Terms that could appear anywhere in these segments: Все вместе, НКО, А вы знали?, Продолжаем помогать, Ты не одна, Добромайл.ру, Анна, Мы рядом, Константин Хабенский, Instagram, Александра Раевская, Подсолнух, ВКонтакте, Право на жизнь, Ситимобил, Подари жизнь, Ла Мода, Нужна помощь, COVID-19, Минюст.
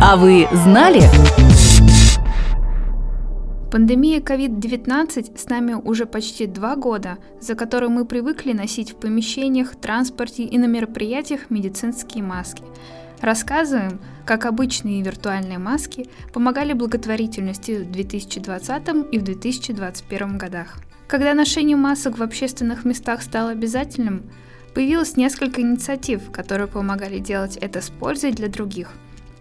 А вы знали? Пандемия COVID-19 с нами уже почти 2 года, за которые мы привыкли носить в помещениях, транспорте и на мероприятиях медицинские маски. Рассказываем, как обычные виртуальные маски помогали благотворительности в 2020 и в 2021 годах. Когда ношение масок в общественных местах стало обязательным, появилось несколько инициатив, которые помогали делать это с пользой для других.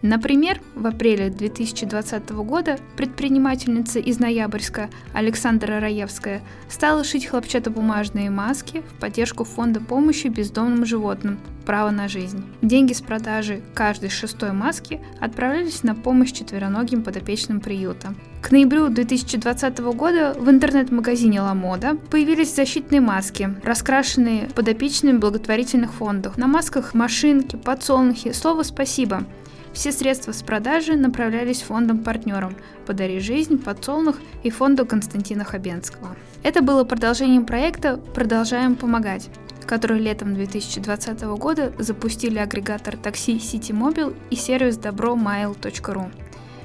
Например, в апреле 2020 года предпринимательница из Ноябрьска Александра Раевская стала шить хлопчатобумажные маски в поддержку фонда помощи бездомным животным «Право на жизнь». Деньги с продажи каждой 6-й маски отправлялись на помощь 4-ногим подопечным приюта. К ноябрю 2020 года в интернет-магазине «Ла Мода» появились защитные маски, раскрашенные подопечными благотворительных фондов. На масках машинки, подсолнухи, слово «спасибо». Все средства с продажи направлялись фондам-партнерам «Подари жизнь», «Подсолнух» и фонду Константина Хабенского. Это было продолжением проекта «Продолжаем помогать», который летом 2020 года запустили агрегатор такси «Ситимобил» и сервис «Добромайл.ру».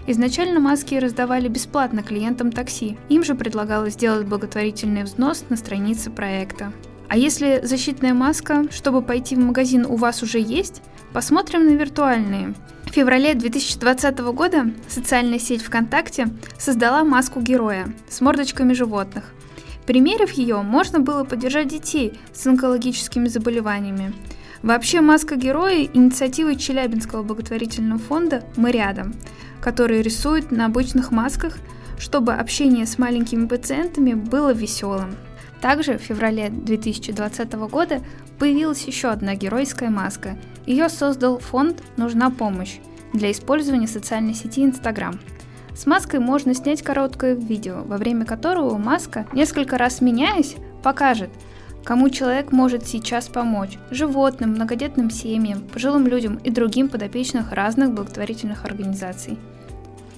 Изначально маски раздавали бесплатно клиентам такси, им же предлагалось сделать благотворительный взнос на странице проекта. А если защитная маска, чтобы пойти в магазин, у вас уже есть, посмотрим на виртуальные. В феврале 2020 года социальная сеть ВКонтакте создала маску героя с мордочками животных. Примерив ее, можно было поддержать детей с онкологическими заболеваниями. Вообще, маска героя – инициатива Челябинского благотворительного фонда «Мы рядом», который рисует на обычных масках, чтобы общение с маленькими пациентами было веселым. Также в феврале 2020 года появилась еще одна геройская маска. Ее создал фонд «Нужна помощь» для использования социальной сети Instagram. С маской можно снять короткое видео, во время которого маска, несколько раз меняясь, покажет, кому человек может сейчас помочь – животным, многодетным семьям, пожилым людям и другим подопечным разных благотворительных организаций.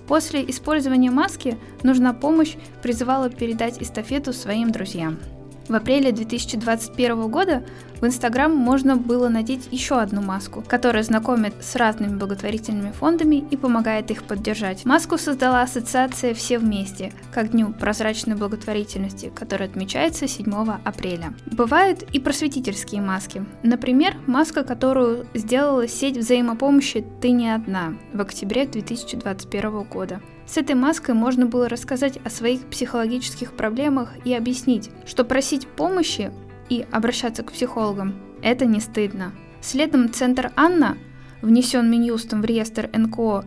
После использования маски «Нужна помощь» призывала передать эстафету своим друзьям. В апреле 2021 года в Instagram можно было надеть еще одну маску, которая знакомит с разными благотворительными фондами и помогает их поддержать. Маску создала ассоциация «Все вместе» ко Дню прозрачной благотворительности, который отмечается 7 апреля. Бывают и просветительские маски. Например, маска, которую сделала сеть взаимопомощи «Ты не одна» в октябре 2021 года. С этой маской можно было рассказать о своих психологических проблемах и объяснить, что просить помощи и обращаться к психологам – это не стыдно. Следом центр «Анна», внесен Минюстом в реестр НКО,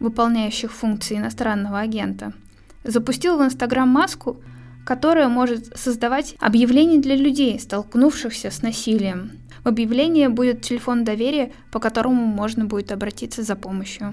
выполняющих функции иностранного агента, запустил в Инстаграм маску, которая может создавать объявления для людей, столкнувшихся с насилием. В объявлении будет телефон доверия, по которому можно будет обратиться за помощью.